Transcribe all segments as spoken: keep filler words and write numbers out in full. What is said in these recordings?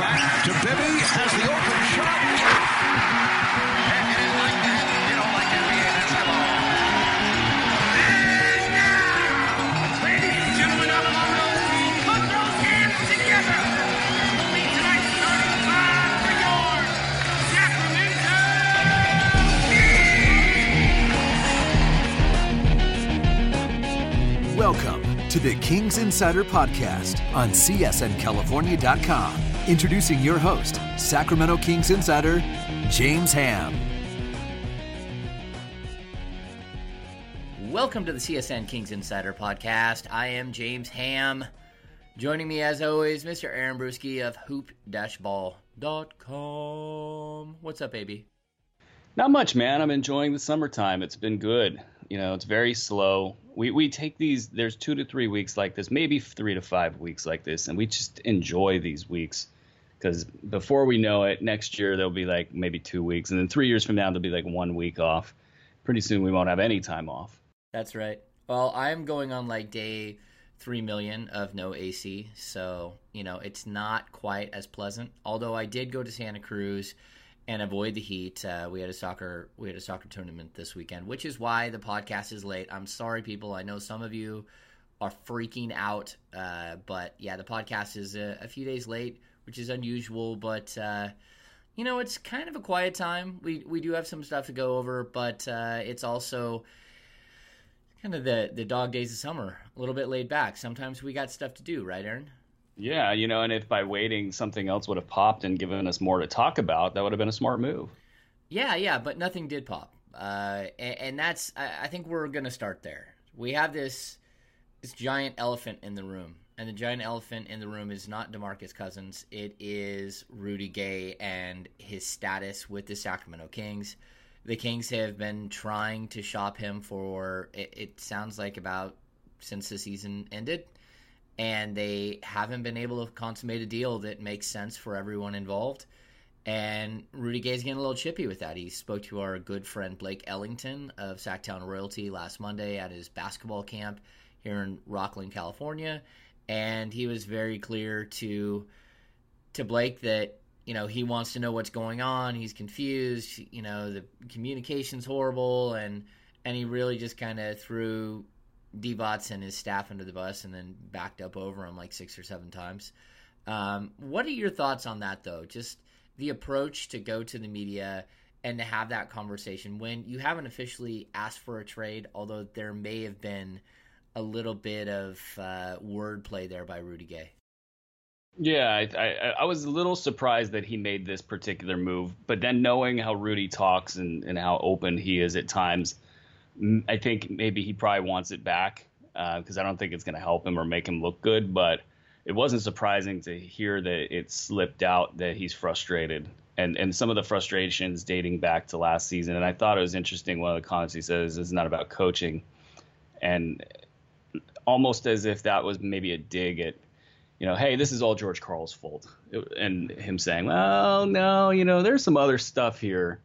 Back to Bibby has the open shot. And, and like that, you know, like N B A, that's the ball. And now, ladies and gentlemen of Colorado, put those hands together. We'll be tonight's starting five for your Sacramento Kings. Welcome to the Kings Insider Podcast on C S N California dot com. Introducing your host, Sacramento Kings insider, James Ham. Welcome to the C S N Kings Insider Podcast. I am James Ham. Joining me as always, Mister Aaron Bruski of hoop dash ball dot com. What's up, baby? Not much, man. I'm enjoying the summertime. It's been good. You know, it's very slow. We we take these, there's two to three weeks like this, maybe three to five weeks like this, and we just enjoy these weeks. Because before we know it, next year there'll be like maybe two weeks. And then three years from now, there'll be like one week off. Pretty soon we won't have any time off. That's right. Well, I'm going on like day three million of no A C. So, you know, it's not quite as pleasant. Although I did go to Santa Cruz and avoid the heat. Uh, we had a soccer we had a soccer tournament this weekend, which is why the podcast is late. I'm sorry, people. I know some of you are freaking out. Uh, but, yeah, the podcast is a, a few days late, which is unusual, but, uh, you know, it's kind of a quiet time. We we do have some stuff to go over, but uh, it's also kind of the, the dog days of summer, a little bit laid back. Sometimes we got stuff to do, right, Aaron? Yeah, you know, and if by waiting something else would have popped and given us more to talk about, that would have been a smart move. Yeah, yeah, but nothing did pop. Uh, and, and that's, I, I think we're going to start there. We have this this giant elephant in the room. And the giant elephant in the room is not DeMarcus Cousins. It is Rudy Gay and his status with the Sacramento Kings. The Kings have been trying to shop him for, it, it sounds like about since the season ended. And they haven't been able to consummate a deal that makes sense for everyone involved. And Rudy Gay's getting a little chippy with that. He spoke to our good friend Blake Ellington of Sacktown Royalty last Monday at his basketball camp here in Rocklin, California. And he was very clear to to Blake that, you know, he wants to know what's going on. He's confused. You know, the communication's horrible. And, and he really just kind of threw Divac and his staff under the bus and then backed up over him like six or seven times. Um, what are your thoughts on that, though? Just the approach to go to the media and to have that conversation when you haven't officially asked for a trade, although there may have been a little bit of uh, wordplay there by Rudy Gay. Yeah, I, I, I was a little surprised that he made this particular move, but then knowing how Rudy talks and, and how open he is at times, I think maybe he probably wants it back because uh, I don't think it's going to help him or make him look good. But it wasn't surprising to hear that it slipped out that he's frustrated and, and some of the frustrations dating back to last season. And I thought it was interesting. One of the comments he says is not about coaching, and almost as if that was maybe a dig at, you know, hey, this is all George Karl's fault. And him saying, well, no, you know, there's some other stuff here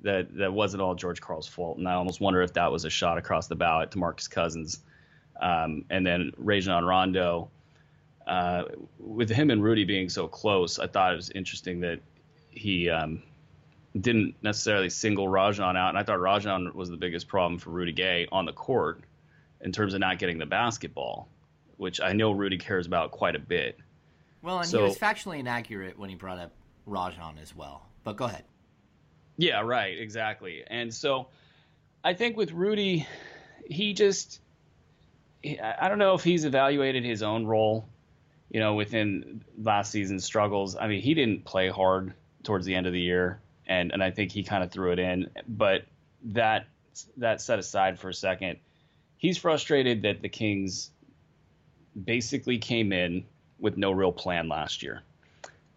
that that wasn't all George Karl's fault. And I almost wonder if that was a shot across the bow at DeMarcus Cousins. Um, and then Rajon Rondo, uh, with him and Rudy being so close, I thought it was interesting that he um, didn't necessarily single Rajon out. And I thought Rajon was the biggest problem for Rudy Gay on the court in terms of not getting the basketball, which I know Rudy cares about quite a bit. Well, and so, he was factually inaccurate when he brought up Rajon as well. But go ahead. Yeah, right, exactly. And so I think with Rudy, he just – I don't know if he's evaluated his own role, you know, within last season's struggles. I mean, he didn't play hard towards the end of the year, and, and I think he kind of threw it in. But that that set aside for a second, he's frustrated that the Kings basically came in with no real plan last year.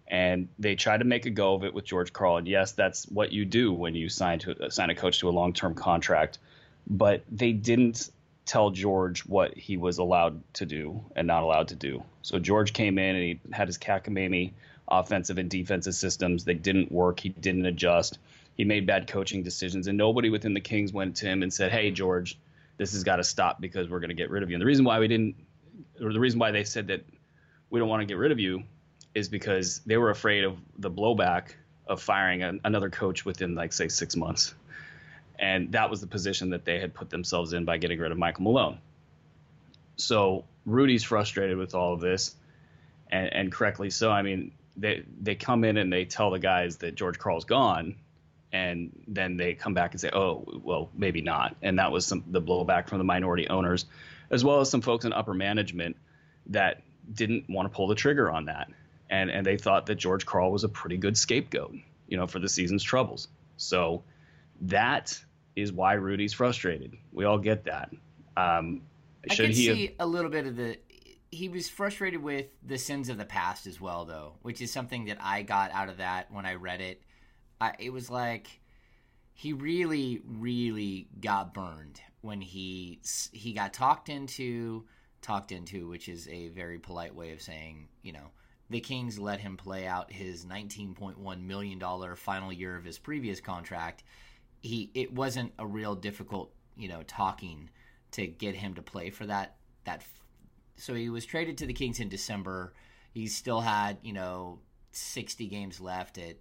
And they tried to make a go of it with George Karl. And yes, that's what you do when you sign to sign a coach to a long-term contract. But they didn't tell George what he was allowed to do and not allowed to do. So George came in and he had his cacamamie offensive and defensive systems. They didn't work. He didn't adjust. He made bad coaching decisions. And nobody within the Kings went to him and said, hey, George, this has got to stop because we're going to get rid of you. And the reason why we didn't – or the reason why they said that we don't want to get rid of you is because they were afraid of the blowback of firing an, another coach within, like, say, six months. And that was the position that they had put themselves in by getting rid of Michael Malone. So Rudy's frustrated with all of this, and, and correctly so. I mean, they they come in and they tell the guys that George Karl's gone, and then they come back and say, oh, well, maybe not. And that was some the blowback from the minority owners, as well as some folks in upper management that didn't want to pull the trigger on that. And and they thought that George Karl was a pretty good scapegoat, you know, for the season's troubles. So that is why Rudy's frustrated. We all get that. Um, I can he see have... a little bit of the – he was frustrated with the sins of the past as well, though, which is something that I got out of that when I read it. I, it was like he really, really got burned when he he got talked into – talked into, which is a very polite way of saying, you know, the Kings let him play out his nineteen point one million dollars final year of his previous contract. He It wasn't a real difficult, you know, talking – to get him to play for that. that. So he was traded to the Kings in December. He still had, you know, sixty games left at,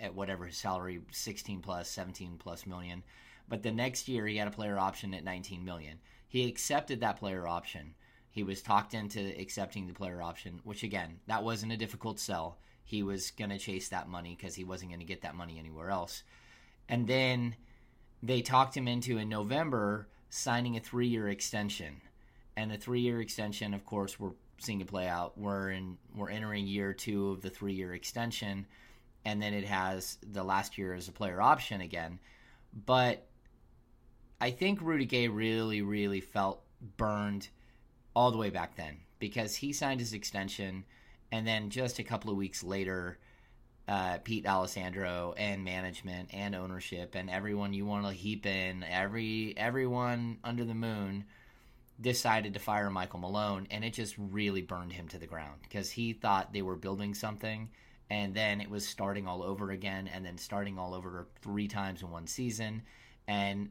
at whatever his salary, sixteen plus, seventeen plus million. But the next year he had a player option at nineteen million. He accepted that player option. He was talked into accepting the player option, which again, that wasn't a difficult sell. He was going to chase that money because he wasn't going to get that money anywhere else. And then they talked him into, in November, signing a three-year extension, and the three-year extension, of course, we're seeing it play out. We're in, we're entering year two of the three-year extension, and then it has the last year as a player option again. But I think Rudy Gay really, really felt burned all the way back then because he signed his extension, and then just a couple of weeks later, Uh, Pete Alessandro and management and ownership and everyone you want to heap in, every everyone under the moon, decided to fire Michael Malone, and it just really burned him to the ground because he thought they were building something, and then it was starting all over again, and then starting all over three times in one season, and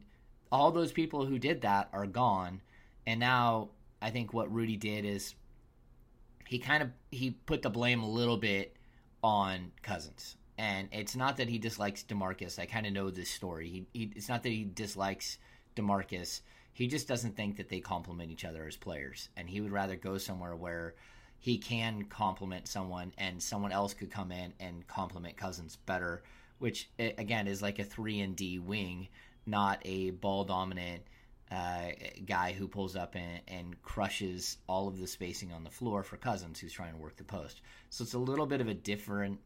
all those people who did that are gone. And now I think what Rudy did is he kind of he put the blame a little bit on Cousins. And it's not that he dislikes DeMarcus. I kind of know this story. He, he it's not that he dislikes DeMarcus. He just doesn't think that they complement each other as players. And he would rather go somewhere where he can complement someone and someone else could come in and complement Cousins better, which again is like a three and D wing, not a ball dominant uh, guy who pulls up and, and crushes all of the spacing on the floor for Cousins, who's trying to work the post. So it's a little bit of a different,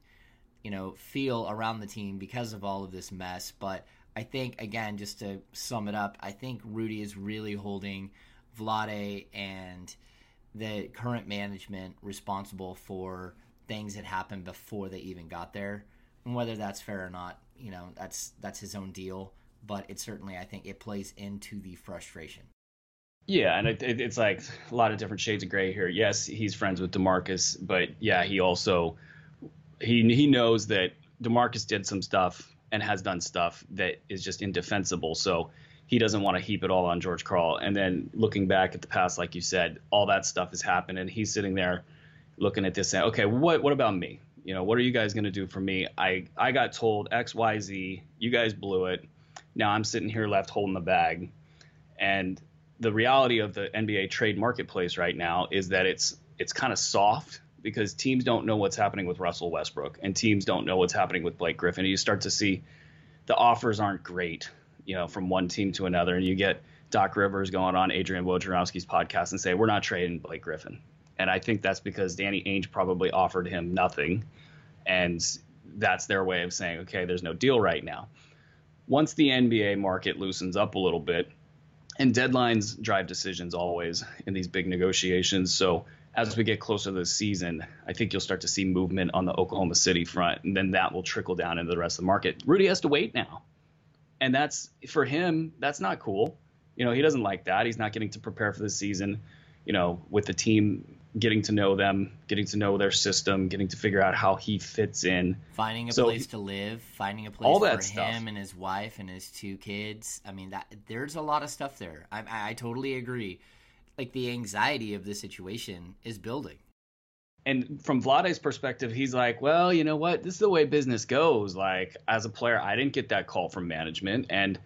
you know, feel around the team because of all of this mess. But I think, again, just to sum it up, I think Rudy is really holding Vlade and the current management responsible for things that happened before they even got there. And whether that's fair or not, you know, that's that's his own deal. But it certainly, I think, it plays into the frustration. Yeah, and it, it, it's like a lot of different shades of gray here. Yes, he's friends with DeMarcus, but yeah, he also he he knows that DeMarcus did some stuff and has done stuff that is just indefensible. So he doesn't want to heap it all on George Karl. And then looking back at the past, like you said, all that stuff has happened, and he's sitting there looking at this saying, "Okay, what what about me? You know, what are you guys going to do for me? I I got told X, Y, Z. You guys blew it. Now I'm sitting here left holding the bag." And the reality of the N B A trade marketplace right now is that it's it's kind of soft because teams don't know what's happening with Russell Westbrook, and teams don't know what's happening with Blake Griffin. And you start to see the offers aren't great, you know, from one team to another. And you get Doc Rivers going on Adrian Wojnarowski's podcast and say, we're not trading Blake Griffin. And I think that's because Danny Ainge probably offered him nothing. And that's their way of saying, OK, there's no deal right now. Once the N B A market loosens up a little bit, and deadlines drive decisions always in these big negotiations. So as we get closer to the season, I think you'll start to see movement on the Oklahoma City front, and then that will trickle down into the rest of the market. Rudy has to wait now. And that's for him, that's not cool. You know, he doesn't like that. He's not getting to prepare for the season, you know, with the team, getting to know them, getting to know their system, getting to figure out how he fits in. Finding a so, place to live, finding a place for stuff. Him and his wife and his two kids. I mean, that there's a lot of stuff there. I, I totally agree. Like, the anxiety of the situation is building. And from Vlade's perspective, he's like, well, you know what? This is the way business goes. Like, as a player, I didn't get that call from management, and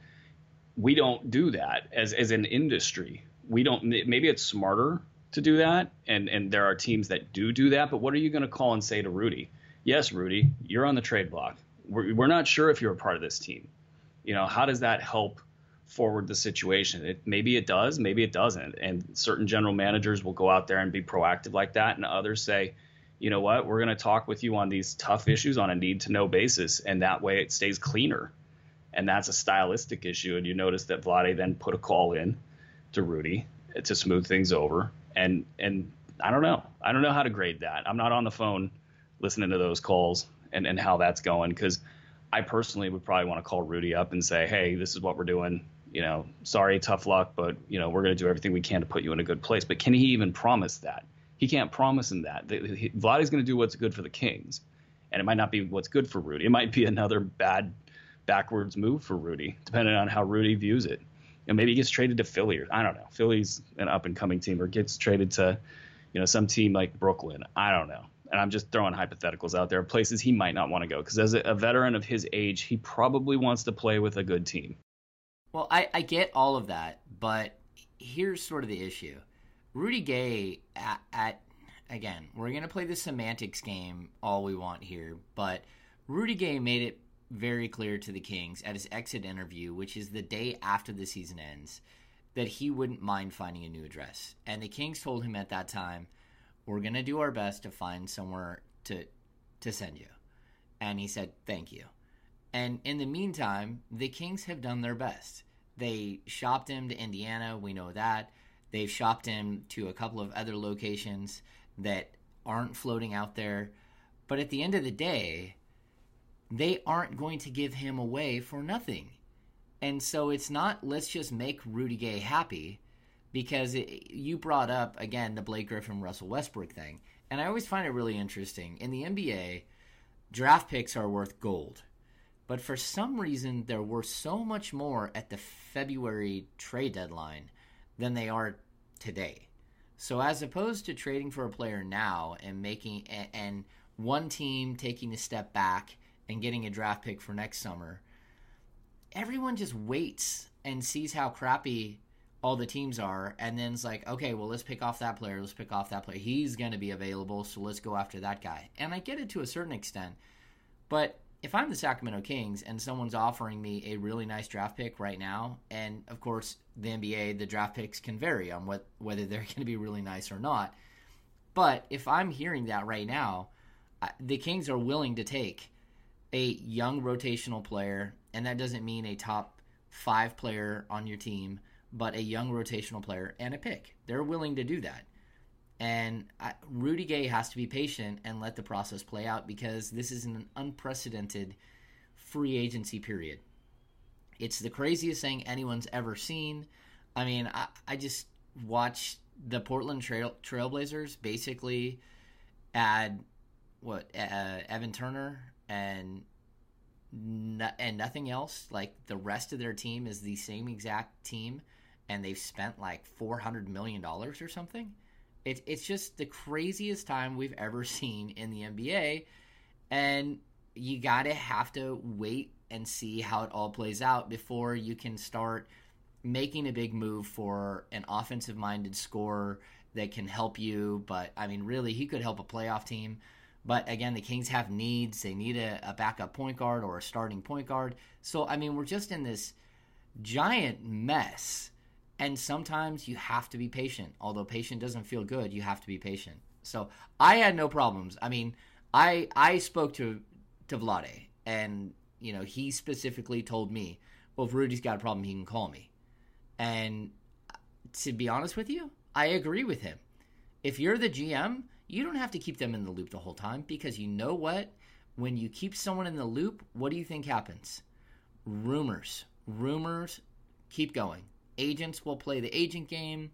we don't do that as as an industry. We don't. Maybe it's smarter to do that, and, and there are teams that do do that, but what are you going to call and say to Rudy? Yes, Rudy, you're on the trade block. We're, we're not sure if you're a part of this team. You know, how does that help forward the situation? It, maybe it does, maybe it doesn't. And certain general managers will go out there and be proactive like that. And others say, you know what, we're going to talk with you on these tough issues on a need to know basis. And that way it stays cleaner. And that's a stylistic issue. And you notice that Vlade then put a call in to Rudy to smooth things over. And, and I don't know, I don't know how to grade that. I'm not on the phone listening to those calls and, and how that's going. 'Cause I personally would probably want to call Rudy up and say, hey, this is what we're doing. You know, sorry, tough luck, but, you know, we're going to do everything we can to put you in a good place. But can he even promise that? He can't promise him that. Vlade's going to do what's good for the Kings, and it might not be what's good for Rudy. It might be another bad backwards move for Rudy, depending on how Rudy views it. And maybe he gets traded to Philly, or I don't know. Philly's an up-and-coming team, or gets traded to, you know, some team like Brooklyn. I don't know. And I'm just throwing hypotheticals out there, places he might not want to go, because as a veteran of his age, he probably wants to play with a good team. Well, I, I get all of that, but here's sort of the issue. Rudy Gay, at, at again, we're going to play the semantics game all we want here, but Rudy Gay made it very clear to the Kings at his exit interview, which is the day after the season ends, that he wouldn't mind finding a new address. And the Kings told him at that time, we're going to do our best to find somewhere to to send you. And he said, thank you. And in the meantime, the Kings have done their best. They shopped him to Indiana. We know that. They've shopped him to a couple of other locations that aren't floating out there. But at the end of the day, they aren't going to give him away for nothing. And so it's not, let's just make Rudy Gay happy, because it, you brought up, again, the Blake Griffin, Russell Westbrook thing. And I always find it really interesting. In the N B A, draft picks are worth gold. But for some reason, they're worth so much more at the February trade deadline than they are today. So as opposed to trading for a player now and making and one team taking a step back and getting a draft pick for next summer, everyone just waits and sees how crappy all the teams are, and then it's like, okay, well, let's pick off that player. Let's pick off that player. He's going to be available, so let's go after that guy. And I get it to a certain extent, but if I'm the Sacramento Kings and someone's offering me a really nice draft pick right now, and of course the N B A, the draft picks can vary on what whether they're going to be really nice or not. But if I'm hearing that right now, the Kings are willing to take a young rotational player, and that doesn't mean a top five player on your team, but a young rotational player and a pick. They're willing to do that. And Rudy Gay has to be patient and let the process play out, because this is an unprecedented free agency period. It's the craziest thing anyone's ever seen. I mean, I, I just watched the Portland Trail, Trailblazers basically add what uh, Evan Turner and no, and nothing else. Like, the rest of their team is the same exact team, and they've spent like four hundred million dollars or something. It, it's just the craziest time we've ever seen in the N B A, and you gotta have to wait and see how it all plays out before you can start making a big move for an offensive-minded scorer that can help you. But, I mean, really, he could help a playoff team. But, again, the Kings have needs. They need a, a backup point guard or a starting point guard. So, I mean, we're just in this giant mess. And sometimes you have to be patient. Although patient doesn't feel good, you have to be patient. So I had no problems. I mean, I I spoke to to Vlade, and you know, he specifically told me, well, if Rudy's got a problem, he can call me. And to be honest with you, I agree with him. If you're the G M, you don't have to keep them in the loop the whole time, because you know what? When you keep someone in the loop, what do you think happens? Rumors. Rumors keep going. Agents will play the agent game.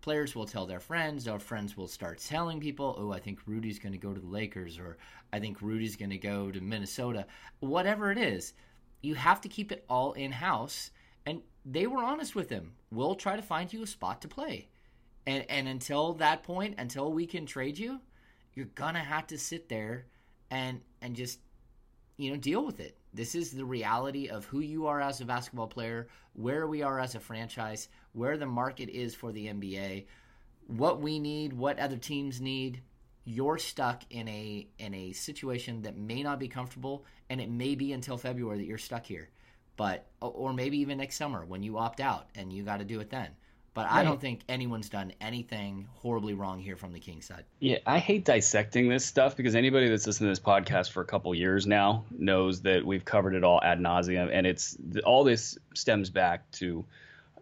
Players will tell their friends. Their friends will start telling people, oh, I think Rudy's going to go to the Lakers, or I think Rudy's going to go to Minnesota. Whatever it is, you have to keep it all in-house. And they were honest with him. We'll try to find you a spot to play. And, and until that point, until we can trade you, you're gonna have to sit there and and just, you know, deal with it. This is the reality of who you are as a basketball player, where we are as a franchise, where the market is for the N B A, what we need, what other teams need. You're stuck in a in a situation that may not be comfortable, and it may be until February that you're stuck here. But or maybe even next summer when you opt out and you got to do it then. But right. I don't think anyone's done anything horribly wrong here from the Kings side. Yeah, I hate dissecting this stuff because anybody that's listened to this podcast for a couple years now knows that we've covered it all ad nauseum. And it's all this stems back to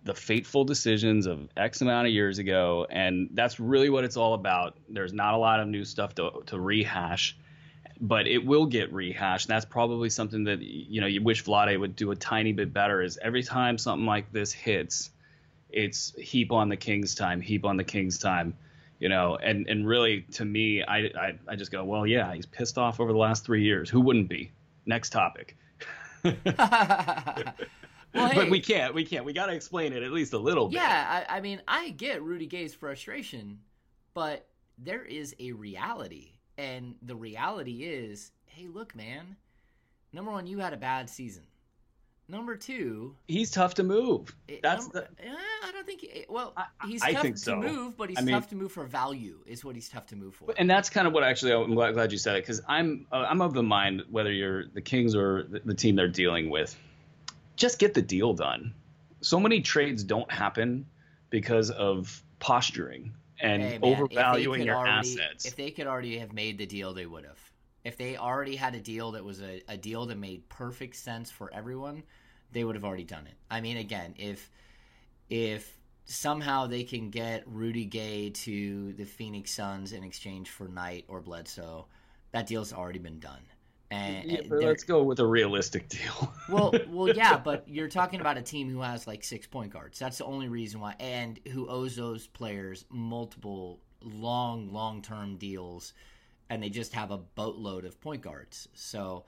the fateful decisions of X amount of years ago. And that's really what it's all about. There's not a lot of new stuff to, to rehash. But it will get rehashed. And that's probably something that, you know, you wish Vlade would do a tiny bit better is every time something like this hits, it's heap on the Kings time, heap on the Kings time, you know. And, and really, to me, I, I, I just go, well, yeah, he's pissed off over the last three years. Who wouldn't be? Next topic. Well, hey, but we can't. We can't. We got to explain it at least a little bit. Yeah, I, I mean, I get Rudy Gay's frustration, but there is a reality. And the reality is, hey, look, man, number one, you had a bad season. Number two, he's tough to move. That's number, the, I don't think. He, well, I, he's I tough think to so. move, but he's I mean, tough to move for value is what he's tough to move for. And that's kind of what actually I'm glad, glad you said it because I'm uh, I'm of the mind whether you're the Kings or the, the team they're dealing with, just get the deal done. So many trades don't happen because of posturing. And hey, man, overvaluing your already, assets. If they could already have made the deal, they would have. If they already had a deal that was a, a deal that made perfect sense for everyone, they would have already done it. I mean, again, if if somehow they can get Rudy Gay to the Phoenix Suns in exchange for Knight or Bledsoe, that deal's already been done. And, yeah, but let's go with a realistic deal. well, well, yeah, but you're talking about a team who has like six point guards. That's the only reason why, and who owes those players multiple long, long-term deals, and they just have a boatload of point guards. So,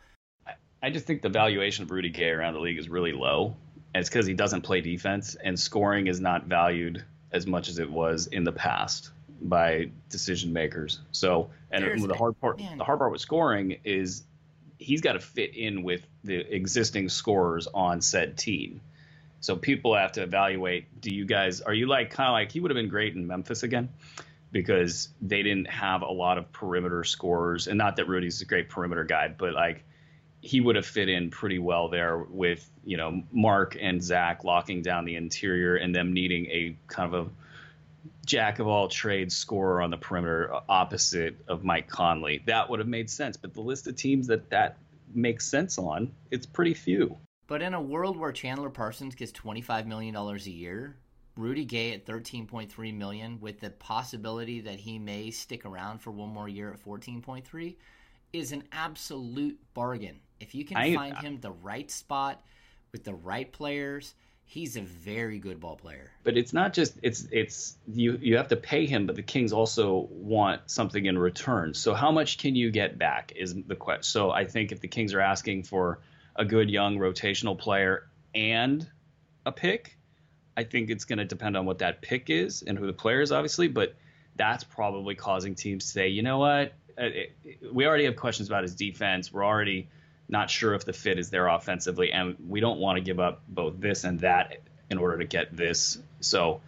I, I just think the valuation of Rudy Gay around the league is really low. And it's because he doesn't play defense, and scoring is not valued as much as it was in the past by decision makers. So, and There's, the hard part, man. the hard part with scoring is. He's got to fit in with the existing scorers on said team. So people have to evaluate, do you guys, are you like kind of like he would have been great in Memphis again because they didn't have a lot of perimeter scorers. And not that Rudy's a great perimeter guy, but like he would have fit in pretty well there with, you know, Mark and Zach locking down the interior and them needing a kind of a jack of all trades scorer on the perimeter opposite of Mike Conley. That would have made sense. But the list of teams that that makes sense on, it's pretty few. But in a world where Chandler Parsons gets twenty-five million dollars a year, Rudy Gay at thirteen point three million dollars with the possibility that he may stick around for one more year at fourteen point three is an absolute bargain. If you can I, find I, him the right spot with the right players, he's a very good ball player. But it's not just it's it's you you have to pay him, but the Kings also want something in return. So how much can you get back is the question. So I think if the Kings are asking for a good young rotational player and a pick, I think it's going to depend on what that pick is and who the player is, obviously. But that's probably causing teams to say, you know what, it, it, we already have questions about his defense. We're already not sure if the fit is there offensively, and we don't want to give up both this and that in order to get this. So,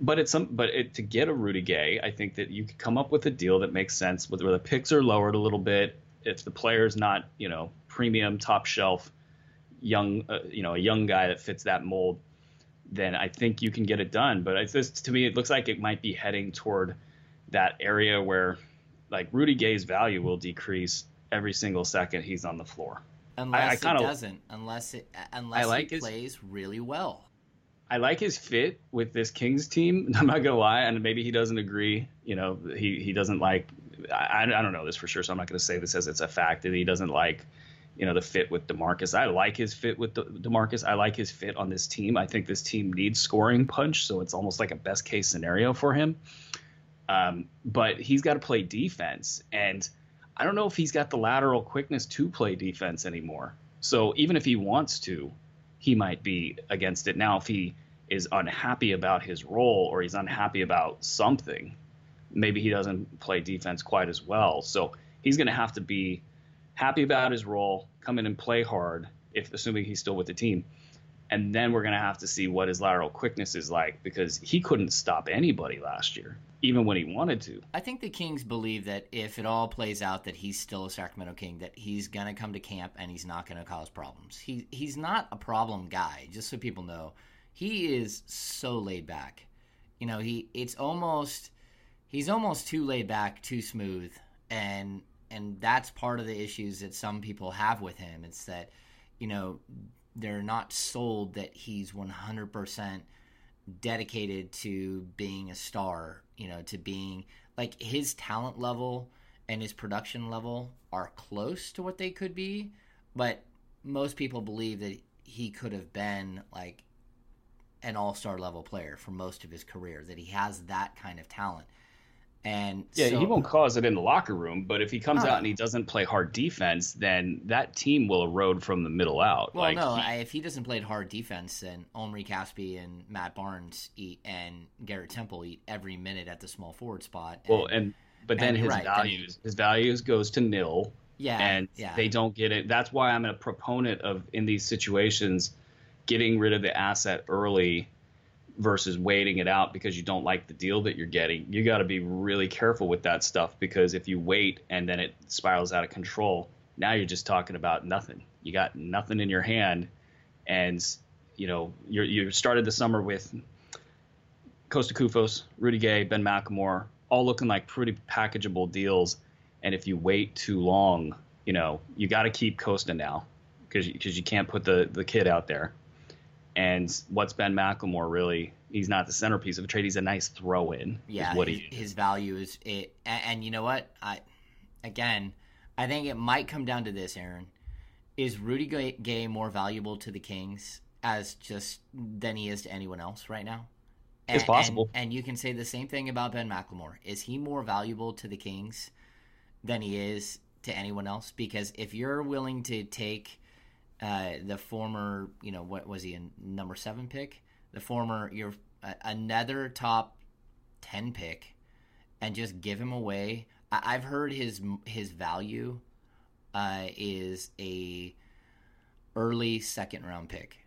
but it's some, but it, to get a Rudy Gay, I think that you could come up with a deal that makes sense, where the picks are lowered a little bit. If the player's not, you know, premium, top shelf, young, uh, you know, a young guy that fits that mold, then I think you can get it done. But it's just, to me, it looks like it might be heading toward that area where, like, Rudy Gay's value will decrease every single second he's on the floor. Unless I, I kinda, it doesn't, unless it unless like he his, plays really well. I like his fit with this Kings team. I'm not gonna lie, and maybe he doesn't agree. You know, he he doesn't like. I I don't know this for sure, so I'm not gonna say this as it's a fact that he doesn't like. You know, the fit with DeMarcus. I like his fit with De- DeMarcus. I like his fit on this team. I think this team needs scoring punch, so it's almost like a best case scenario for him. Um, but he's got to play defense and. I don't know if he's got the lateral quickness to play defense anymore. So even if he wants to, he might be against it. Now, if he is unhappy about his role or he's unhappy about something, maybe he doesn't play defense quite as well. So he's going to have to be happy about his role, come in and play hard, if assuming he's still with the team. And then we're going to have to see what his lateral quickness is like, because he couldn't stop anybody last year, even when he wanted to. I think the Kings believe that if it all plays out that he's still a Sacramento King, that he's going to come to camp and he's not going to cause problems. He He's not a problem guy, just so people know. He is so laid back. You know, he it's almost he's almost too laid back, too smooth, and and that's part of the issues that some people have with him. It's that, you know, they're not sold that he's one hundred percent dedicated to being a star, you know, to being like his talent level and his production level are close to what they could be. But most people believe that he could have been like an all-star level player for most of his career, that he has that kind of talent. And yeah, so, he won't cause it in the locker room, but if he comes uh, out and he doesn't play hard defense, then that team will erode from the middle out. Well, like, no, he, I, if he doesn't play hard defense, then Omri Caspi and Matt Barnes eat, and Garrett Temple eat every minute at the small forward spot. And, well, and but then and his right, values, then, his values goes to nil. Yeah, and yeah. They don't get it. That's why I'm a proponent of, in these situations, getting rid of the asset early versus waiting it out because you don't like the deal that you're getting. You got to be really careful with that stuff, because if you wait and then it spirals out of control, now you're just talking about nothing. You got nothing in your hand. And, you know, you you started the summer with Kosta Koufos, Rudy Gay, Ben McLemore, all looking like pretty packageable deals. And if you wait too long, you know, you got to keep Kosta now because because you can't put the, the kid out there. And what's Ben McLemore really? He's not the centerpiece of a trade. He's a nice throw-in. Yeah, what his, his value is it. And, and you know what? I again, I think it might come down to this, Aaron. Is Rudy Gay more valuable to the Kings as just than he is to anyone else right now? And, it's possible. And, and you can say the same thing about Ben McLemore. Is he more valuable to the Kings than he is to anyone else? Because if you're willing to take Uh, the former, you know, what was he in number seven pick? The former, your uh, another top ten pick, and just give him away. I- I've heard his his value uh, is a early second round pick.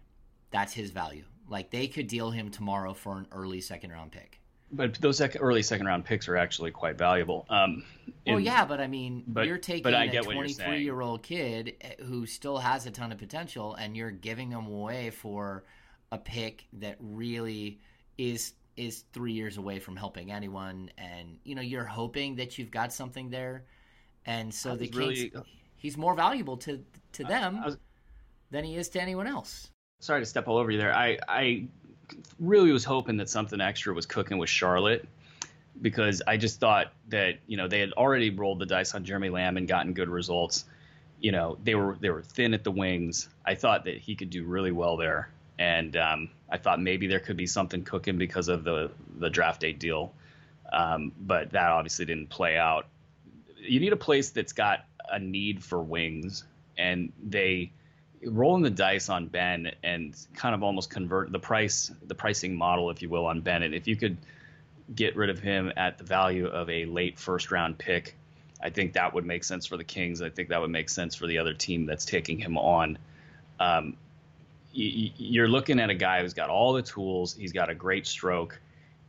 That's his value. Like they could deal him tomorrow for an early second round pick. But those second, early second round picks are actually quite valuable. Um, in, well, yeah, but I mean, but, you're taking a twenty-three-year-old kid who still has a ton of potential, and you're giving him away for a pick that really is is three years away from helping anyone. And you know, you're hoping that you've got something there, and so the Kings, really, he's more valuable to to them I, I was, than he is to anyone else. Sorry to step all over you there. I. I really was hoping that something extra was cooking with Charlotte, because I just thought that, you know, they had already rolled the dice on Jeremy Lamb and gotten good results. You know, they were they were thin at the wings. I thought that he could do really well there. And um, I thought maybe there could be something cooking because of the, the draft day deal. Um, but that obviously didn't play out. You need a place that's got a need for wings, and they – rolling the dice on Ben and kind of almost convert the price, the pricing model, if you will, on Ben. And if you could get rid of him at the value of a late first round pick, I think that would make sense for the Kings. I think that would make sense for the other team that's taking him on. Um, you, you're looking at a guy who's got all the tools. He's got a great stroke.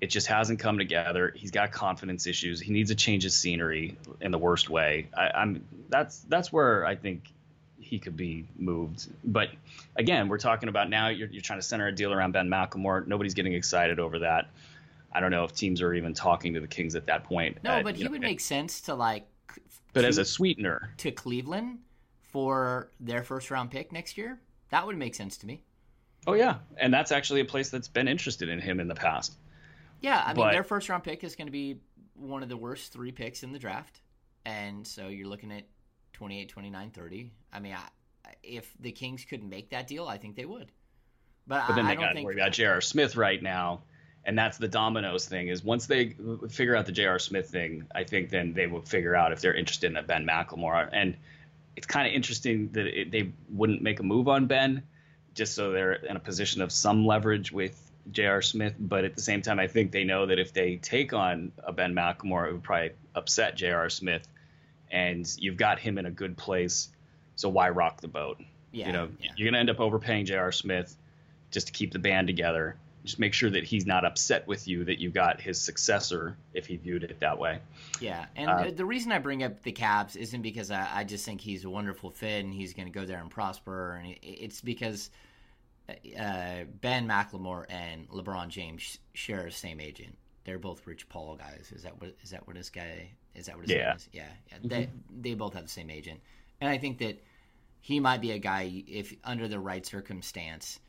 It just hasn't come together. He's got confidence issues. He needs a change of scenery in the worst way. I, I'm that's, that's where I think he could be moved. But again, we're talking about now you're, you're trying to center a deal around Ben McLemore. Nobody's getting excited over that. I don't know if teams are even talking to the Kings at that point. No, at, but he know, would it, make sense to like, but to, as a sweetener to Cleveland for their first round pick next year. That would make sense to me. Oh yeah. And that's actually a place that's been interested in him in the past. Yeah. I but, mean, their first round pick is going to be one of the worst three picks in the draft. And so you're looking at twenty-eight, twenty-nine, thirty. I mean, I, if the Kings could make that deal, I think they would. But, but then I, I they got to worry about J R. Smith right now, and that's the dominoes thing. Is once they figure out the J R. Smith thing, I think then they will figure out if they're interested in a Ben McLemore. And it's kind of interesting that it, they wouldn't make a move on Ben, just so they're in a position of some leverage with J R. Smith, but at the same time, I think they know that if they take on a Ben McLemore, it would probably upset J R. Smith, and you've got him in a good place, so why rock the boat? Yeah, you know, yeah. You're going to end up overpaying J R. Smith just to keep the band together. Just make sure that he's not upset with you that you got his successor, if he viewed it that way. Yeah, and uh, the reason I bring up the Cavs isn't because I, I just think he's a wonderful fit and he's going to go there and prosper. And it's because uh, Ben McLemore and LeBron James share the same agent. They're both Rich Paul guys. Is that what is that what this guy is? That what his yeah. name is? Yeah, yeah. Mm-hmm. They they both have the same agent, and I think that he might be a guy, if under the right circumstance,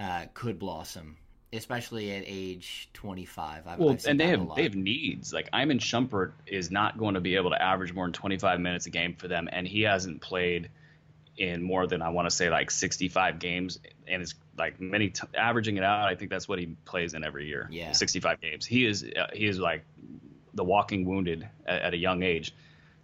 uh, could blossom. Especially at age twenty-five. I've, well, I've and they have they have needs. Like, Iman Shumpert is not going to be able to average more than twenty-five minutes a game for them, and he hasn't played in more than, I want to say, like sixty-five games, and it's like many t- averaging it out. I think that's what he plays in every year. Yeah, sixty-five games. He is uh, he is like the walking wounded at, at a young age.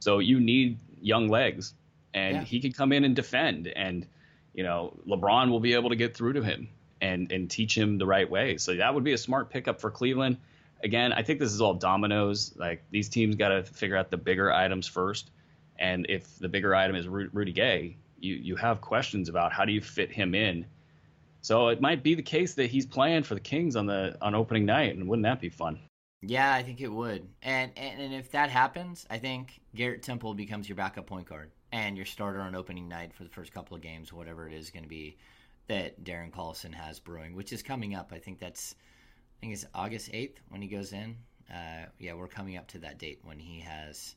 So you need young legs, and yeah. he can come in and defend, and you know LeBron will be able to get through to him. And, and teach him the right way. So that would be a smart pickup for Cleveland. Again, I think this is all dominoes. Like, these teams got to figure out the bigger items first. And if the bigger item is Ru- Rudy Gay, you, you have questions about how do you fit him in. So it might be the case that he's playing for the Kings on the on opening night, and wouldn't that be fun? Yeah, I think it would. And, and, and if that happens, I think Garrett Temple becomes your backup point guard and your starter on opening night for the first couple of games, whatever it is going to be that Darren Collison has brewing, which is coming up. I think that's, I think it's August eighth when he goes in. Uh, yeah, we're coming up to that date when he has,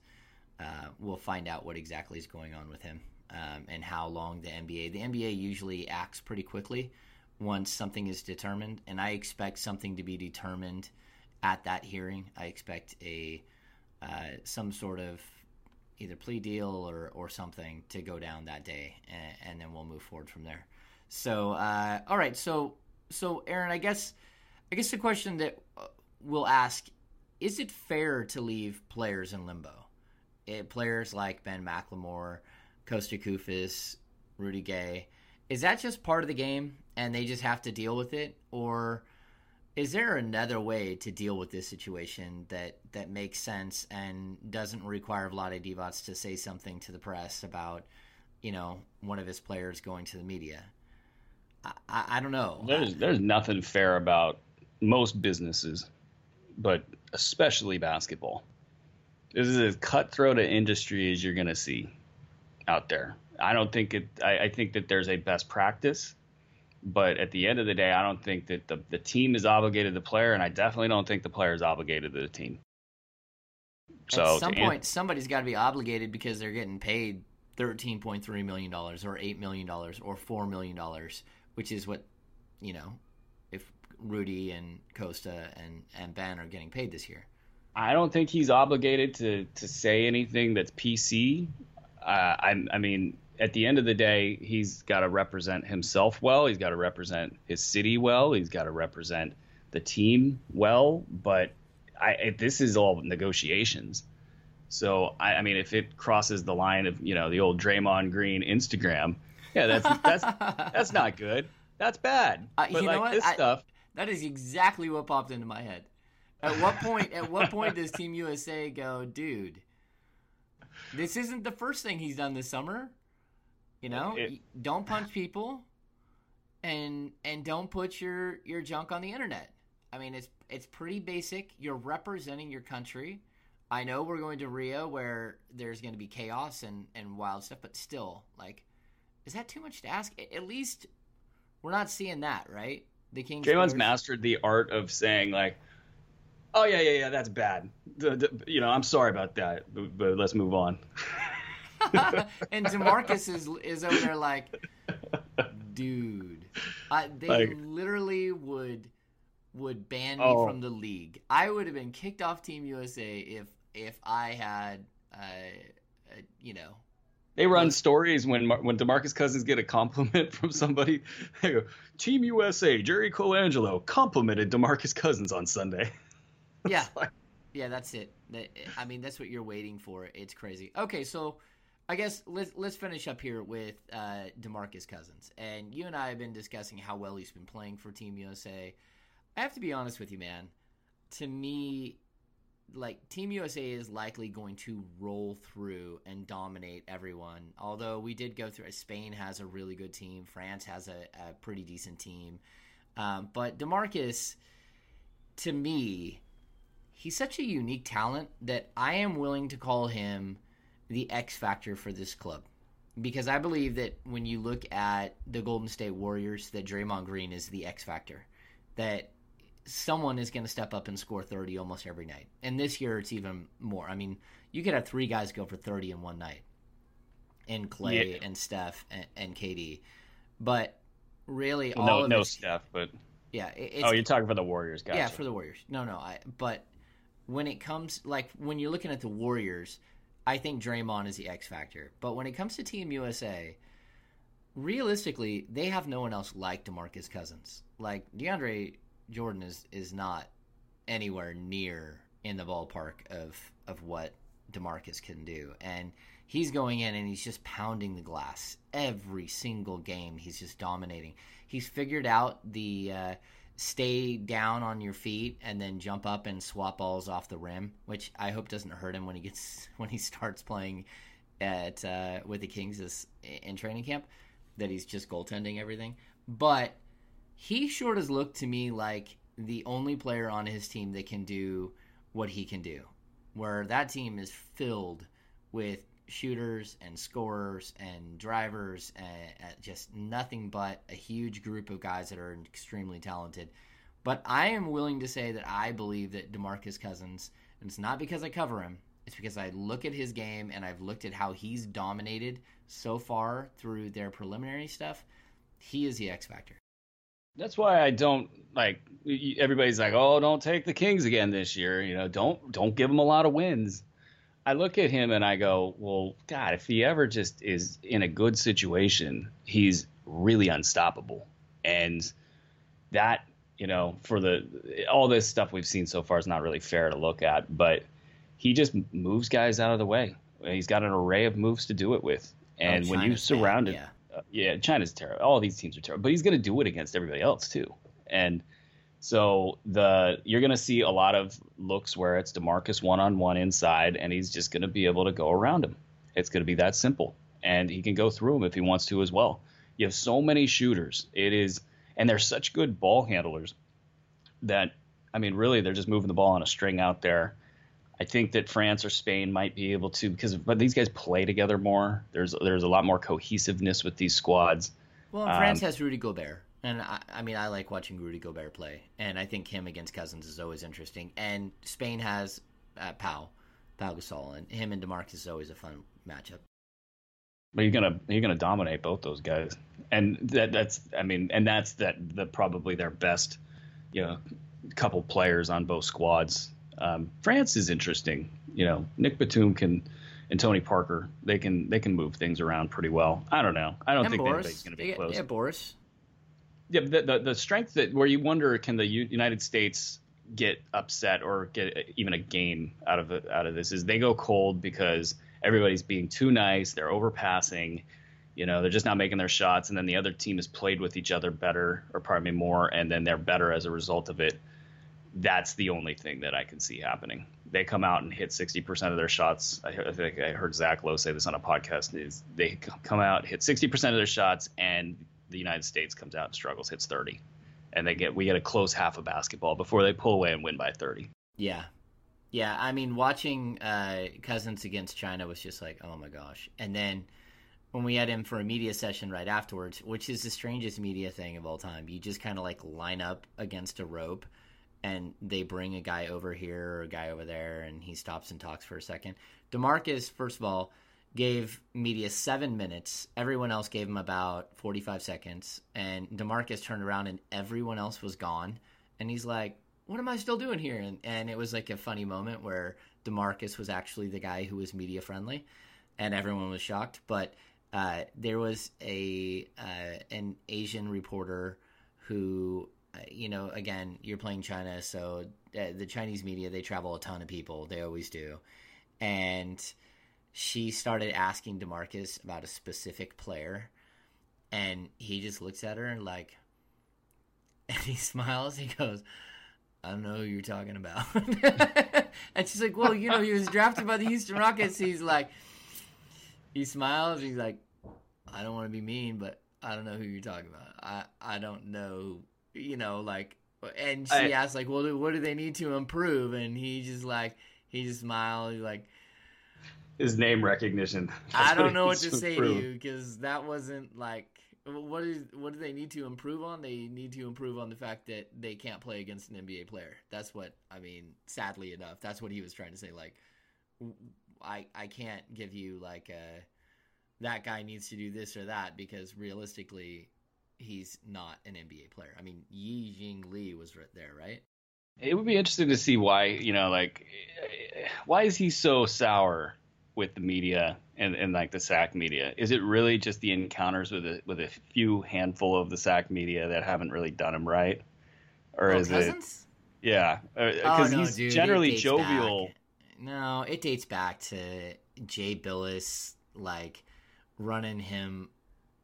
uh, we'll find out what exactly is going on with him um, and how long the N B A, the N B A usually acts pretty quickly once something is determined. And I expect something to be determined at that hearing. I expect a, uh, some sort of either plea deal or, or something to go down that day. And, and then we'll move forward from there. So, uh, all right. So, so Aaron, I guess, I guess the question that we'll ask, is it fair to leave players in limbo? It, players like Ben McLemore, Kosta Koufos, Rudy Gay, is that just part of the game and they just have to deal with it? Or is there another way to deal with this situation that, that makes sense and doesn't require Vlade Divac to say something to the press about, you know, one of his players going to the media? I, I don't know. There's there's nothing fair about most businesses, but especially basketball. This is as cutthroat an industry as you're going to see out there. I don't think it. I, I think that there's a best practice, but at the end of the day, I don't think that the, the team is obligated to the player, and I definitely don't think the player is obligated to the team. So at some point, end- somebody's got to be obligated because they're getting paid thirteen point three million dollars or eight million dollars or four million dollars. Which is what, you know, if Rudy and Kosta and, and Ben are getting paid this year. I don't think he's obligated to, to say anything that's P C. Uh, I, I mean, at the end of the day, he's got to represent himself well. He's got to represent his city well. He's got to represent the team well. But I, this is all negotiations. So, I, I mean, if it crosses the line of, you know, the old Draymond Green Instagram – yeah, that's that's that's not good. That's bad. Uh, but you like know what? This I, stuff. That is exactly what popped into my head. At what point? At what point does Team U S A go, dude? This isn't the first thing he's done this summer. You know, it, don't punch people, and and don't put your, your junk on the internet. I mean, it's it's pretty basic. You're representing your country. I know we're going to Rio where there's going to be chaos and, and wild stuff, but still, like. Is that too much to ask? At least we're not seeing that, right? The Kings. Draymond's mastered the art of saying, like, oh, yeah, yeah, yeah, that's bad. The, the, you know, I'm sorry about that, but, but let's move on. And DeMarcus is is over there like, dude, I, they like, literally would would ban me oh. from the league. I would have been kicked off Team U S A if, if I had, uh, uh, you know, they run stories when when DeMarcus Cousins get a compliment from somebody. They go, Team U S A, Jerry Colangelo complimented DeMarcus Cousins on Sunday. Yeah, like... yeah, that's it. I mean, that's what you're waiting for. It's crazy. Okay, so I guess let's let's finish up here with uh, DeMarcus Cousins. And you and I have been discussing how well he's been playing for Team U S A. I have to be honest with you, man. To me, like, Team U S A is likely going to roll through and dominate everyone. Although we did go through, Spain has a really good team. France has a, a pretty decent team. Um, but DeMarcus, to me, he's such a unique talent that I am willing to call him the X factor for this club. Because I believe that when you look at the Golden State Warriors, that Draymond Green is the X factor. That someone is going to step up and score thirty almost every night. And this year it's even more. I mean, you could have three guys go for thirty in one night. And Clay yeah. and Steph and, and K D. But really all no, of No, no Steph, but... Yeah. It's, oh, you're talking for the Warriors, guys. Gotcha. Yeah, for the Warriors. No, no. I, but when it comes... Like, when you're looking at the Warriors... I think Draymond is the X factor. But when it comes to Team U S A, realistically, they have no one else like DeMarcus Cousins. Like, DeAndre Jordan is, is not anywhere near in the ballpark of, of what DeMarcus can do. And he's going in and he's just pounding the glass. Every single game, he's just dominating. He's figured out the uh, stay down on your feet and then jump up and swap balls off the rim, which I hope doesn't hurt him when he gets when he starts playing at uh, with the Kings this, in training camp, that he's just goaltending everything. But he sure does look to me like the only player on his team that can do what he can do, where that team is filled with shooters and scorers and drivers and just nothing but a huge group of guys that are extremely talented. But I am willing to say that I believe that DeMarcus Cousins, and it's not because I cover him, it's because I look at his game and I've looked at how he's dominated so far through their preliminary stuff, he is the X factor. That's why I don't, like, everybody's like, oh, don't take the Kings again this year. You know, don't don't give them a lot of wins. I look at him and I go, well, God, if he ever just is in a good situation, he's really unstoppable. And that, you know, for the all this stuff we've seen so far is not really fair to look at, but he just moves guys out of the way. He's got an array of moves to do it with. And oh, when you surround him, yeah. Uh, yeah, China's terrible. All these teams are terrible, but he's going to do it against everybody else too. And so the you're going to see a lot of looks where it's DeMarcus one-on-one inside, and he's just going to be able to go around him. It's going to be that simple. And he can go through him if he wants to as well. You have so many shooters. It is, and they're such good ball handlers that, I mean, really, they're just moving the ball on a string out there. I think that France or Spain might be able to, because but these guys play together more. There's, there's a lot more cohesiveness with these squads. Well, and France um, has Rudy Gobert. And, I, I mean, I like watching Rudy Gobert play. And I think him against Cousins is always interesting. And Spain has uh, Pau, Pau Gasol. And him and DeMarcus is always a fun matchup. But you're going you're gonna to dominate both those guys. And that, that's, I mean, and that's that the probably their best, you know, couple players on both squads. Um, France is interesting. You know, Nick Batum can... And Tony Parker, they can they can move things around pretty well. I don't know. I don't and think Boris, anybody's going to be yeah, close. Yeah, Boris. Yeah, the, the the strength that where you wonder, can the United States get upset or get even a game out of the, out of this is they go cold because everybody's being too nice, they're overpassing, you know, they're just not making their shots, and then the other team has played with each other better, or pardon me, more, and then they're better as a result of it. That's the only thing that I can see happening. They come out and hit sixty percent of their shots. I, I think I heard Zach Lowe say this on a podcast. Is they come out, hit sixty percent of their shots, and the United States comes out and struggles, hits thirty, and they get we get a close half of basketball before they pull away and win by thirty. Yeah, yeah. I mean, watching uh, Cousins against China was just like, oh my gosh. And then when we had him for a media session right afterwards, which is the strangest media thing of all time, you just kind of like line up against a rope, and they bring a guy over here or a guy over there, and he stops and talks for a second. DeMarcus, first of all, gave media seven minutes. Everyone else gave him about forty-five seconds. And DeMarcus turned around, and everyone else was gone. And he's like, what am I still doing here? And, and it was like a funny moment where DeMarcus was actually the guy who was media friendly, and everyone was shocked. But uh, there was a uh, an Asian reporter who, uh, you know, again, you're playing China, so uh, the Chinese media, they travel a ton of people. They always do. And she started asking DeMarcus about a specific player, and he just looks at her and like And he smiles. He goes, I don't know who you're talking about. And she's like, well, you know, he was drafted by the Houston Rockets. He's like, he smiles. He's like, I don't want to be mean, but I don't know who you're talking about. I, I don't know, you know, like, and she I, asked, like, well, what do they need to improve? And he just, like, he just smiled. He's like, his name recognition. That's I don't what know what to, to say to you, because that wasn't, like, what is what do they need to improve on? They need to improve on the fact that they can't play against an N B A player. That's what, I mean, sadly enough, that's what he was trying to say. Like, I, I can't give you, like, a... that guy needs to do this or that, because realistically, he's not an N B A player. I mean, Yi Jing Lee was right there, right? It would be interesting to see why, you know, like, why is he so sour with the media and, and like the S A C media? Is it really just the encounters with a, with a few handful of the S A C media that haven't really done him right? Or oh, is Cousins? It? Yeah. Because oh, no, he's dude, generally jovial. Back. No, it dates back to Jay Billis, like, running him,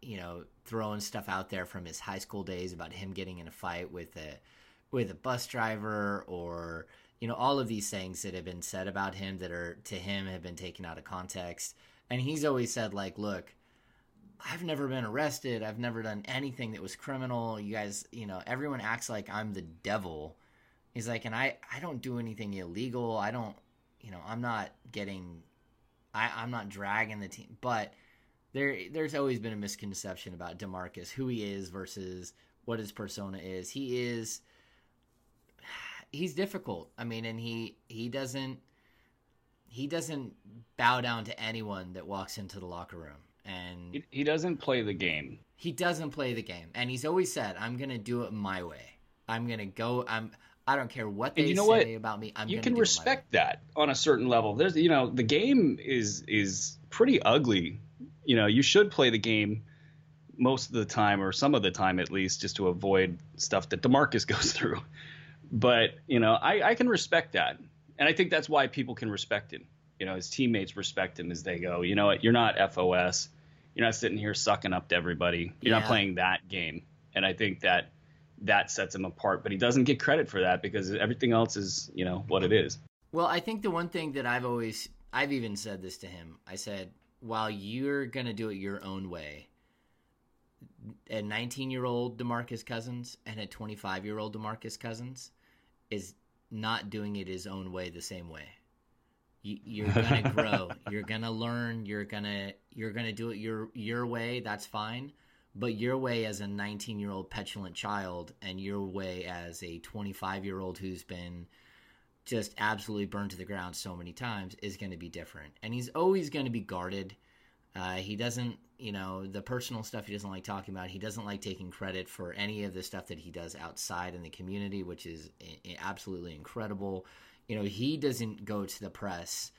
you know, throwing stuff out there from his high school days about him getting in a fight with a with a bus driver, or, you know, all of these things that have been said about him that are, to him, have been taken out of context. And he's always said, like, look, I've never been arrested. I've never done anything that was criminal. You guys, you know, everyone acts like I'm the devil. He's like, and I, I don't do anything illegal. I don't, you know, I'm not getting, I, I'm not dragging the team. But There, there's always been a misconception about DeMarcus, who he is versus what his persona is. He is, he's difficult. I mean, and he, he doesn't, he doesn't bow down to anyone that walks into the locker room, and he, he doesn't play the game. He doesn't play the game, and he's always said, "I'm gonna do it my way. I'm gonna go. I'm." I don't care what they you know say what? about me. I'm you can respect that on a certain level. There's, you know, the game is is pretty ugly. You know, you should play the game most of the time, or some of the time at least, just to avoid stuff that DeMarcus goes through. But, you know, I, I can respect that. And I think that's why people can respect him. You know, his teammates respect him as they go, you know what, you're not F O S. You're not sitting here sucking up to everybody. You're yeah. not playing that game. And I think that that sets him apart, but he doesn't get credit for that because everything else is, you know, what it is. Well, I think the one thing that I've always, I've even said this to him. I said, while you're going to do it your own way, a nineteen-year-old DeMarcus Cousins and a twenty-five-year-old DeMarcus Cousins is not doing it his own way the same way. You, you're going to grow. You're going to learn. You're going to you're gonna do it your your way. That's fine. But your way as a nineteen-year-old petulant child and your way as a twenty-five-year-old who's been just absolutely burned to the ground so many times is going to be different. And he's always going to be guarded. Uh, he doesn't, you know, the personal stuff he doesn't like talking about. He doesn't like taking credit for any of the stuff that he does outside in the community, which is absolutely incredible. You know, he doesn't go to the press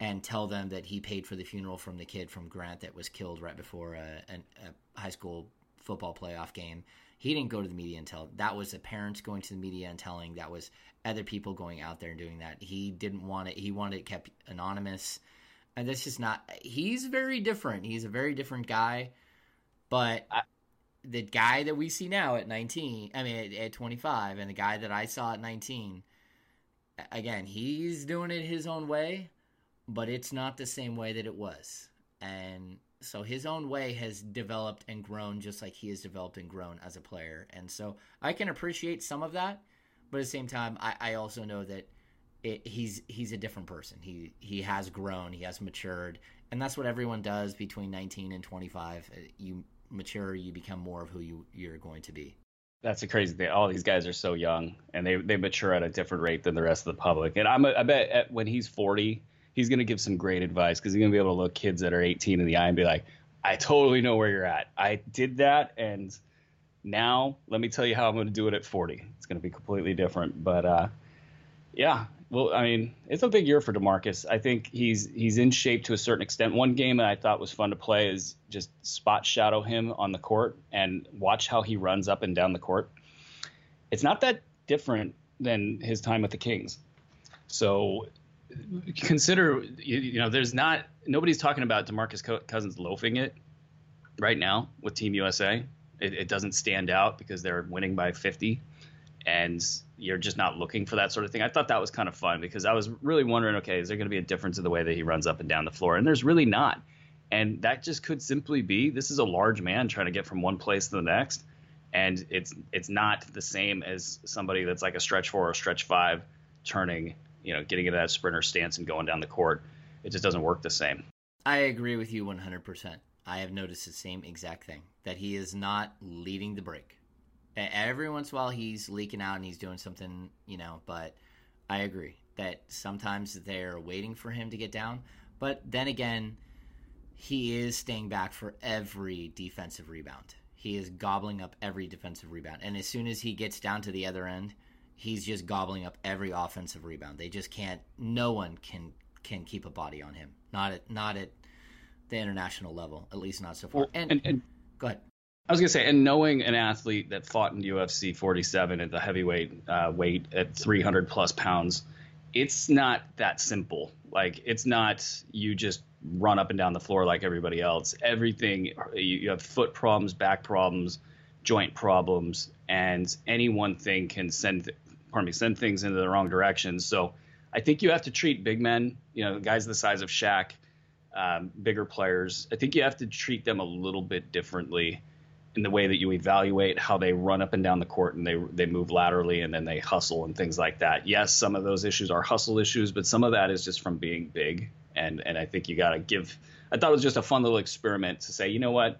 and tell them that he paid for the funeral from the kid from Grant that was killed right before a, a, a high school football playoff game. He didn't go to the media and tell. That was the parents going to the media and telling. That was other people going out there and doing that. He didn't want it. He wanted it kept anonymous. And that's just not – he's very different. He's a very different guy. But I, the guy that we see now at nineteen – I mean at, at twenty-five and the guy that I saw at nineteen, again, he's doing it his own way, but it's not the same way that it was. And so his own way has developed and grown just like he has developed and grown as a player. And so I can appreciate some of that, but at the same time, I, I also know that it, he's he's a different person. He he has grown. He has matured. And that's what everyone does between nineteen and twenty-five. You mature, you become more of who you, you're going to be. That's a crazy thing. All these guys are so young, and they, they mature at a different rate than the rest of the public. And I'm a, I bet at, when he's forty, he's going to give some great advice because he's going to be able to look kids that are eighteen in the eye and be like, I totally know where you're at. I did that, and now let me tell you how I'm going to do it at forty. It's going to be completely different. But, uh, yeah, well, I mean, it's a big year for DeMarcus. I think he's he's in shape to a certain extent. One game that I thought was fun to play is just spot shadow him on the court and watch how he runs up and down the court. It's not that different than his time with the Kings. So – consider, you, you know, there's not, nobody's talking about DeMarcus Cousins loafing it right now with Team U S A. It, it doesn't stand out because they're winning by fifty, and you're just not looking for that sort of thing. I thought that was kind of fun because I was really wondering, okay, is there going to be a difference in the way that he runs up and down the floor? And there's really not. And that just could simply be, this is a large man trying to get from one place to the next. And it's it's not the same as somebody that's like a stretch four or stretch five turning, you know, getting into that sprinter stance and going down the court. It just doesn't work the same. I agree with you one hundred percent. I have noticed the same exact thing, that he is not leading the break. Every once in a while he's leaking out and he's doing something, you know, but I agree that sometimes they're waiting for him to get down. But then again, he is staying back for every defensive rebound. He is gobbling up every defensive rebound. And as soon as he gets down to the other end, he's just gobbling up every offensive rebound. They just can't – no one can can keep a body on him, not at not at the international level, at least not so far. Well, and, and, and go ahead. I was going to say, and knowing an athlete that fought in U F C forty-seven at the heavyweight uh, weight at three hundred plus pounds, it's not that simple. Like, it's not you just – run up and down the floor like everybody else. Everything, you have foot problems, back problems, joint problems, and any one thing can send, pardon me, send things into the wrong direction. So I think you have to treat big men, you know, guys the size of Shaq, um, bigger players. I think you have to treat them a little bit differently in the way that you evaluate how they run up and down the court and they they move laterally and then they hustle and things like that. Yes, some of those issues are hustle issues, but some of that is just from being big. And and I think you got to give – I thought it was just a fun little experiment to say, you know what,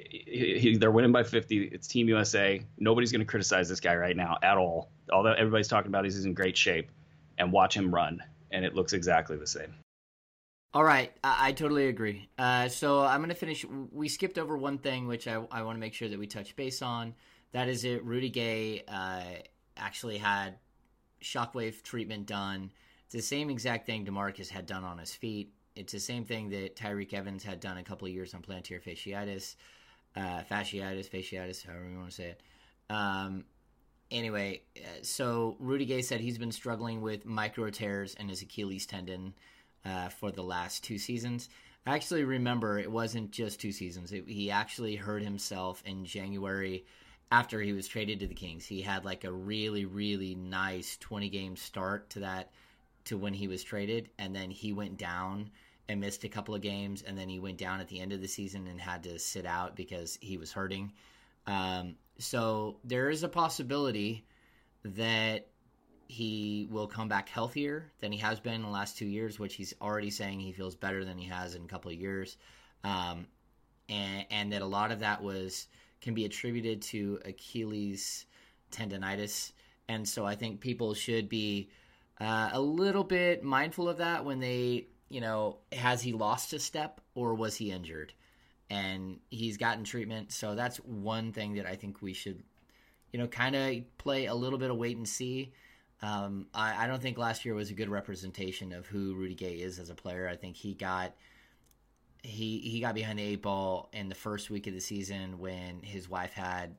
he, he, they're winning by fifty. It's Team U S A. Nobody's going to criticize this guy right now at all. Although everybody's talking about he's in great shape, and watch him run, and it looks exactly the same. All right. I, I totally agree. Uh, so I'm going to finish – we skipped over one thing, which I, I want to make sure that we touch base on. That is it. Rudy Gay uh, actually had shockwave treatment done. It's the same exact thing DeMarcus had done on his feet. It's the same thing that Tyreek Evans had done a couple of years on plantar fasciitis, uh, fasciitis, fasciitis, however you want to say it. Um, anyway, so Rudy Gay said he's been struggling with micro tears in his Achilles tendon uh, for the last two seasons. I actually remember it wasn't just two seasons. It, he actually hurt himself in January after he was traded to the Kings. He had like a really, really nice twenty-game start to that to when he was traded, and then he went down and missed a couple of games, and then he went down at the end of the season and had to sit out because he was hurting. Um, so there is a possibility that he will come back healthier than he has been in the last two years, which he's already saying he feels better than he has in a couple of years, um, and, and that a lot of that was can be attributed to Achilles tendonitis. And so I think people should be Uh, a little bit mindful of that when they, you know, has he lost a step or was he injured? And he's gotten treatment. So that's one thing that I think we should, you know, kind of play a little bit of wait and see. Um, I, I don't think last year was a good representation of who Rudy Gay is as a player. I think he got he he got behind the eight ball in the first week of the season when his wife had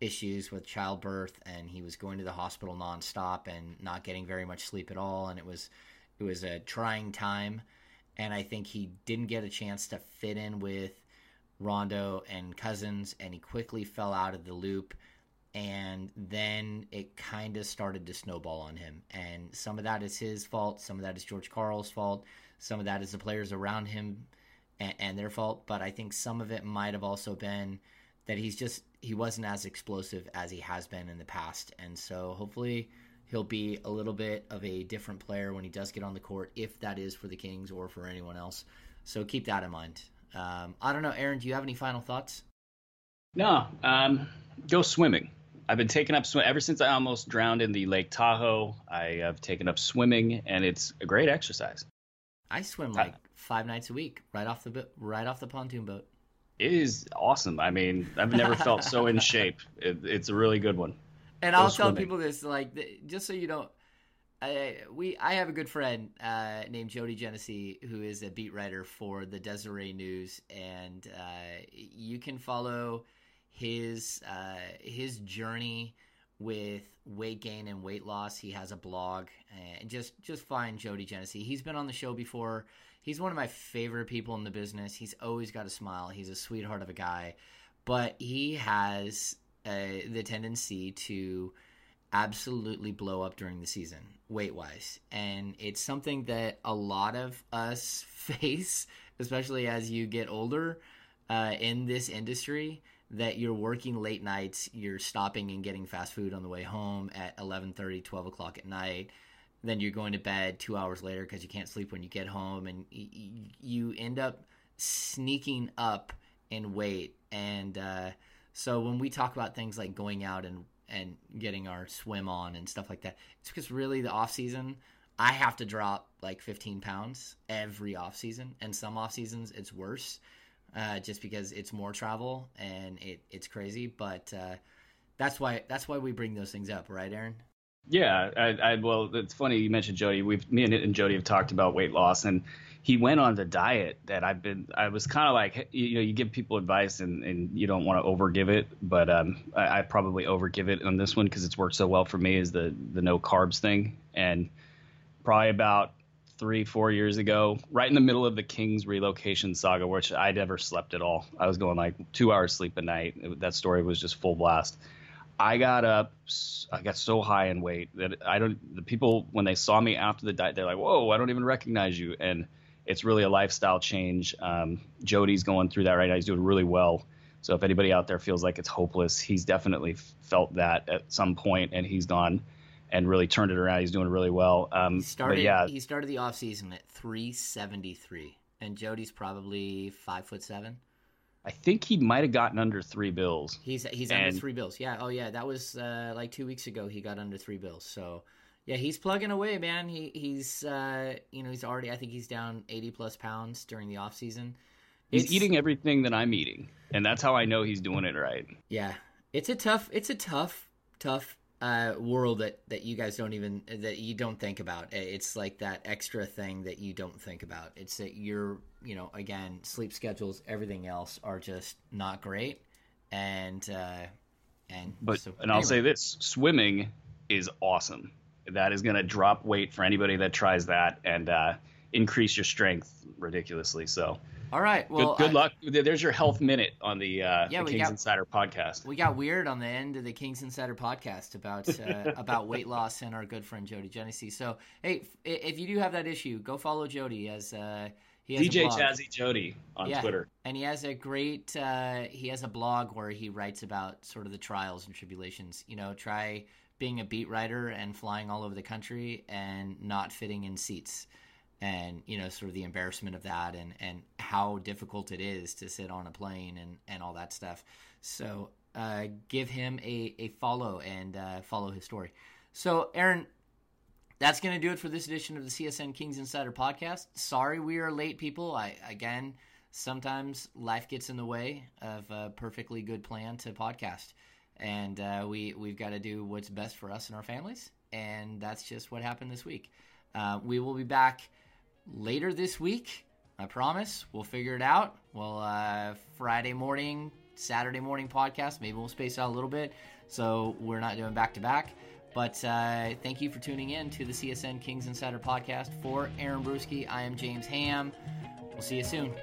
issues with childbirth and he was going to the hospital nonstop and not getting very much sleep at all, and it was it was a trying time. And I think he didn't get a chance to fit in with Rondo and Cousins, and he quickly fell out of the loop, and then it kind of started to snowball on him. And some of that is his fault, some of that is George Karl's fault, some of that is the players around him and, and their fault, but I think some of it might have also been that he's just he wasn't as explosive as he has been in the past. And so hopefully he'll be a little bit of a different player when he does get on the court, if that is for the Kings or for anyone else. So keep that in mind. Um, I don't know, Aaron, do you have any final thoughts? No, um, go swimming. I've been taking up swim ever since I almost drowned in the Lake Tahoe. I have taken up swimming, and it's a great exercise. I swim like five nights a week right off the right off the pontoon boat. It is awesome. I mean, I've never felt so in shape. It, it's a really good one. And I'll tell people this, like, just so you know, I, we, I have a good friend uh, named Jody Genesee, who is a beat writer for the Deseret News, and uh, you can follow his uh, his journey with weight gain and weight loss. He has a blog, and just just find Jody Genesee. He's been on the show before. He's one of my favorite people in the business. He's always got a smile. He's a sweetheart of a guy. but he has uh, the tendency to absolutely blow up during the season, weight-wise. And it's something that a lot of us face, especially as you get older uh, in this industry, that you're working late nights, you're stopping and getting fast food on the way home at eleven thirty, twelve o'clock at night. Then you're going to bed two hours later because you can't sleep when you get home, and you end up sneaking up in weight. And uh, so when we talk about things like going out and, and getting our swim on and stuff like that, it's because really the off season, I have to drop like fifteen pounds every off season, and some off seasons it's worse uh, just because it's more travel and it, it's crazy. But uh, that's why that's why we bring those things up, right, Aaron? Yeah, I, I well, it's funny you mentioned Jody. We've me and, and Jody have talked about weight loss, and he went on the diet that I've been. I was kind of like, you know, you give people advice and, and you don't want to overgive it, but um, I, I probably overgive it on this one because it's worked so well for me, is the the no carbs thing. And probably about three, four years ago, right in the middle of the Kings relocation saga, which I never slept at all. I was going like two hours sleep a night. It, that story was just full blast. I got up, I got so high in weight that I don't, the people, when they saw me after the diet, they're like, whoa, I don't even recognize you. And it's really a lifestyle change. Um, Jody's going through that right now. He's doing really well. So if anybody out there feels like it's hopeless, he's definitely felt that at some point, and he's gone and really turned it around. He's doing really well. Um, he started, but yeah. He started the off season at three seventy-three, and Jody's probably five foot seven. I think he might have gotten under three bills. He's he's and, under three bills. Yeah. Oh, yeah. That was uh, like two weeks ago. He got under three bills. So, yeah, he's plugging away, man. He he's uh, you know he's already. I think he's down eighty plus pounds during the off season. He's it's, eating everything that I'm eating, and that's how I know he's doing it right. Yeah, it's a tough it's a tough tough uh, world that, that you guys don't even that you don't think about. It's like that extra thing that you don't think about. It's that you're. You know, again, sleep schedules, everything else are just not great. And, uh, and, but, so, and anyway. I'll say this, swimming is awesome. That is going to drop weight for anybody that tries that, and, uh, increase your strength ridiculously. So, all right. Well, good, good I, luck. There's your health minute on the, uh, yeah, the Kings got, Insider podcast. We got weird on the end of the Kings Insider podcast about, uh, about weight loss and our good friend Jody Genesee. So, hey, if you do have that issue, go follow Jody as, uh, D J Chazzy Jody on yeah. Twitter. And he has a great, uh, he has a blog where he writes about sort of the trials and tribulations. You know, try being a beat writer and flying all over the country and not fitting in seats. And, you know, sort of the embarrassment of that, and, and how difficult it is to sit on a plane and, and all that stuff. So uh, give him a, a follow and uh, follow his story. So, Aaron, that's going to do it for this edition of the C S N Kings Insider Podcast. Sorry we are late, people. I again, sometimes life gets in the way of a perfectly good plan to podcast. And uh, we, we've got to do what's best for us and our families. And that's just what happened this week. Uh, we will be back later this week. I promise. We'll figure it out. We'll uh, Friday morning, Saturday morning podcast. Maybe we'll space out a little bit so we're not doing back-to-back. But uh, thank you for tuning in to the C S N Kings Insider Podcast. For Aaron Bruski, I am James Ham. We'll see you soon.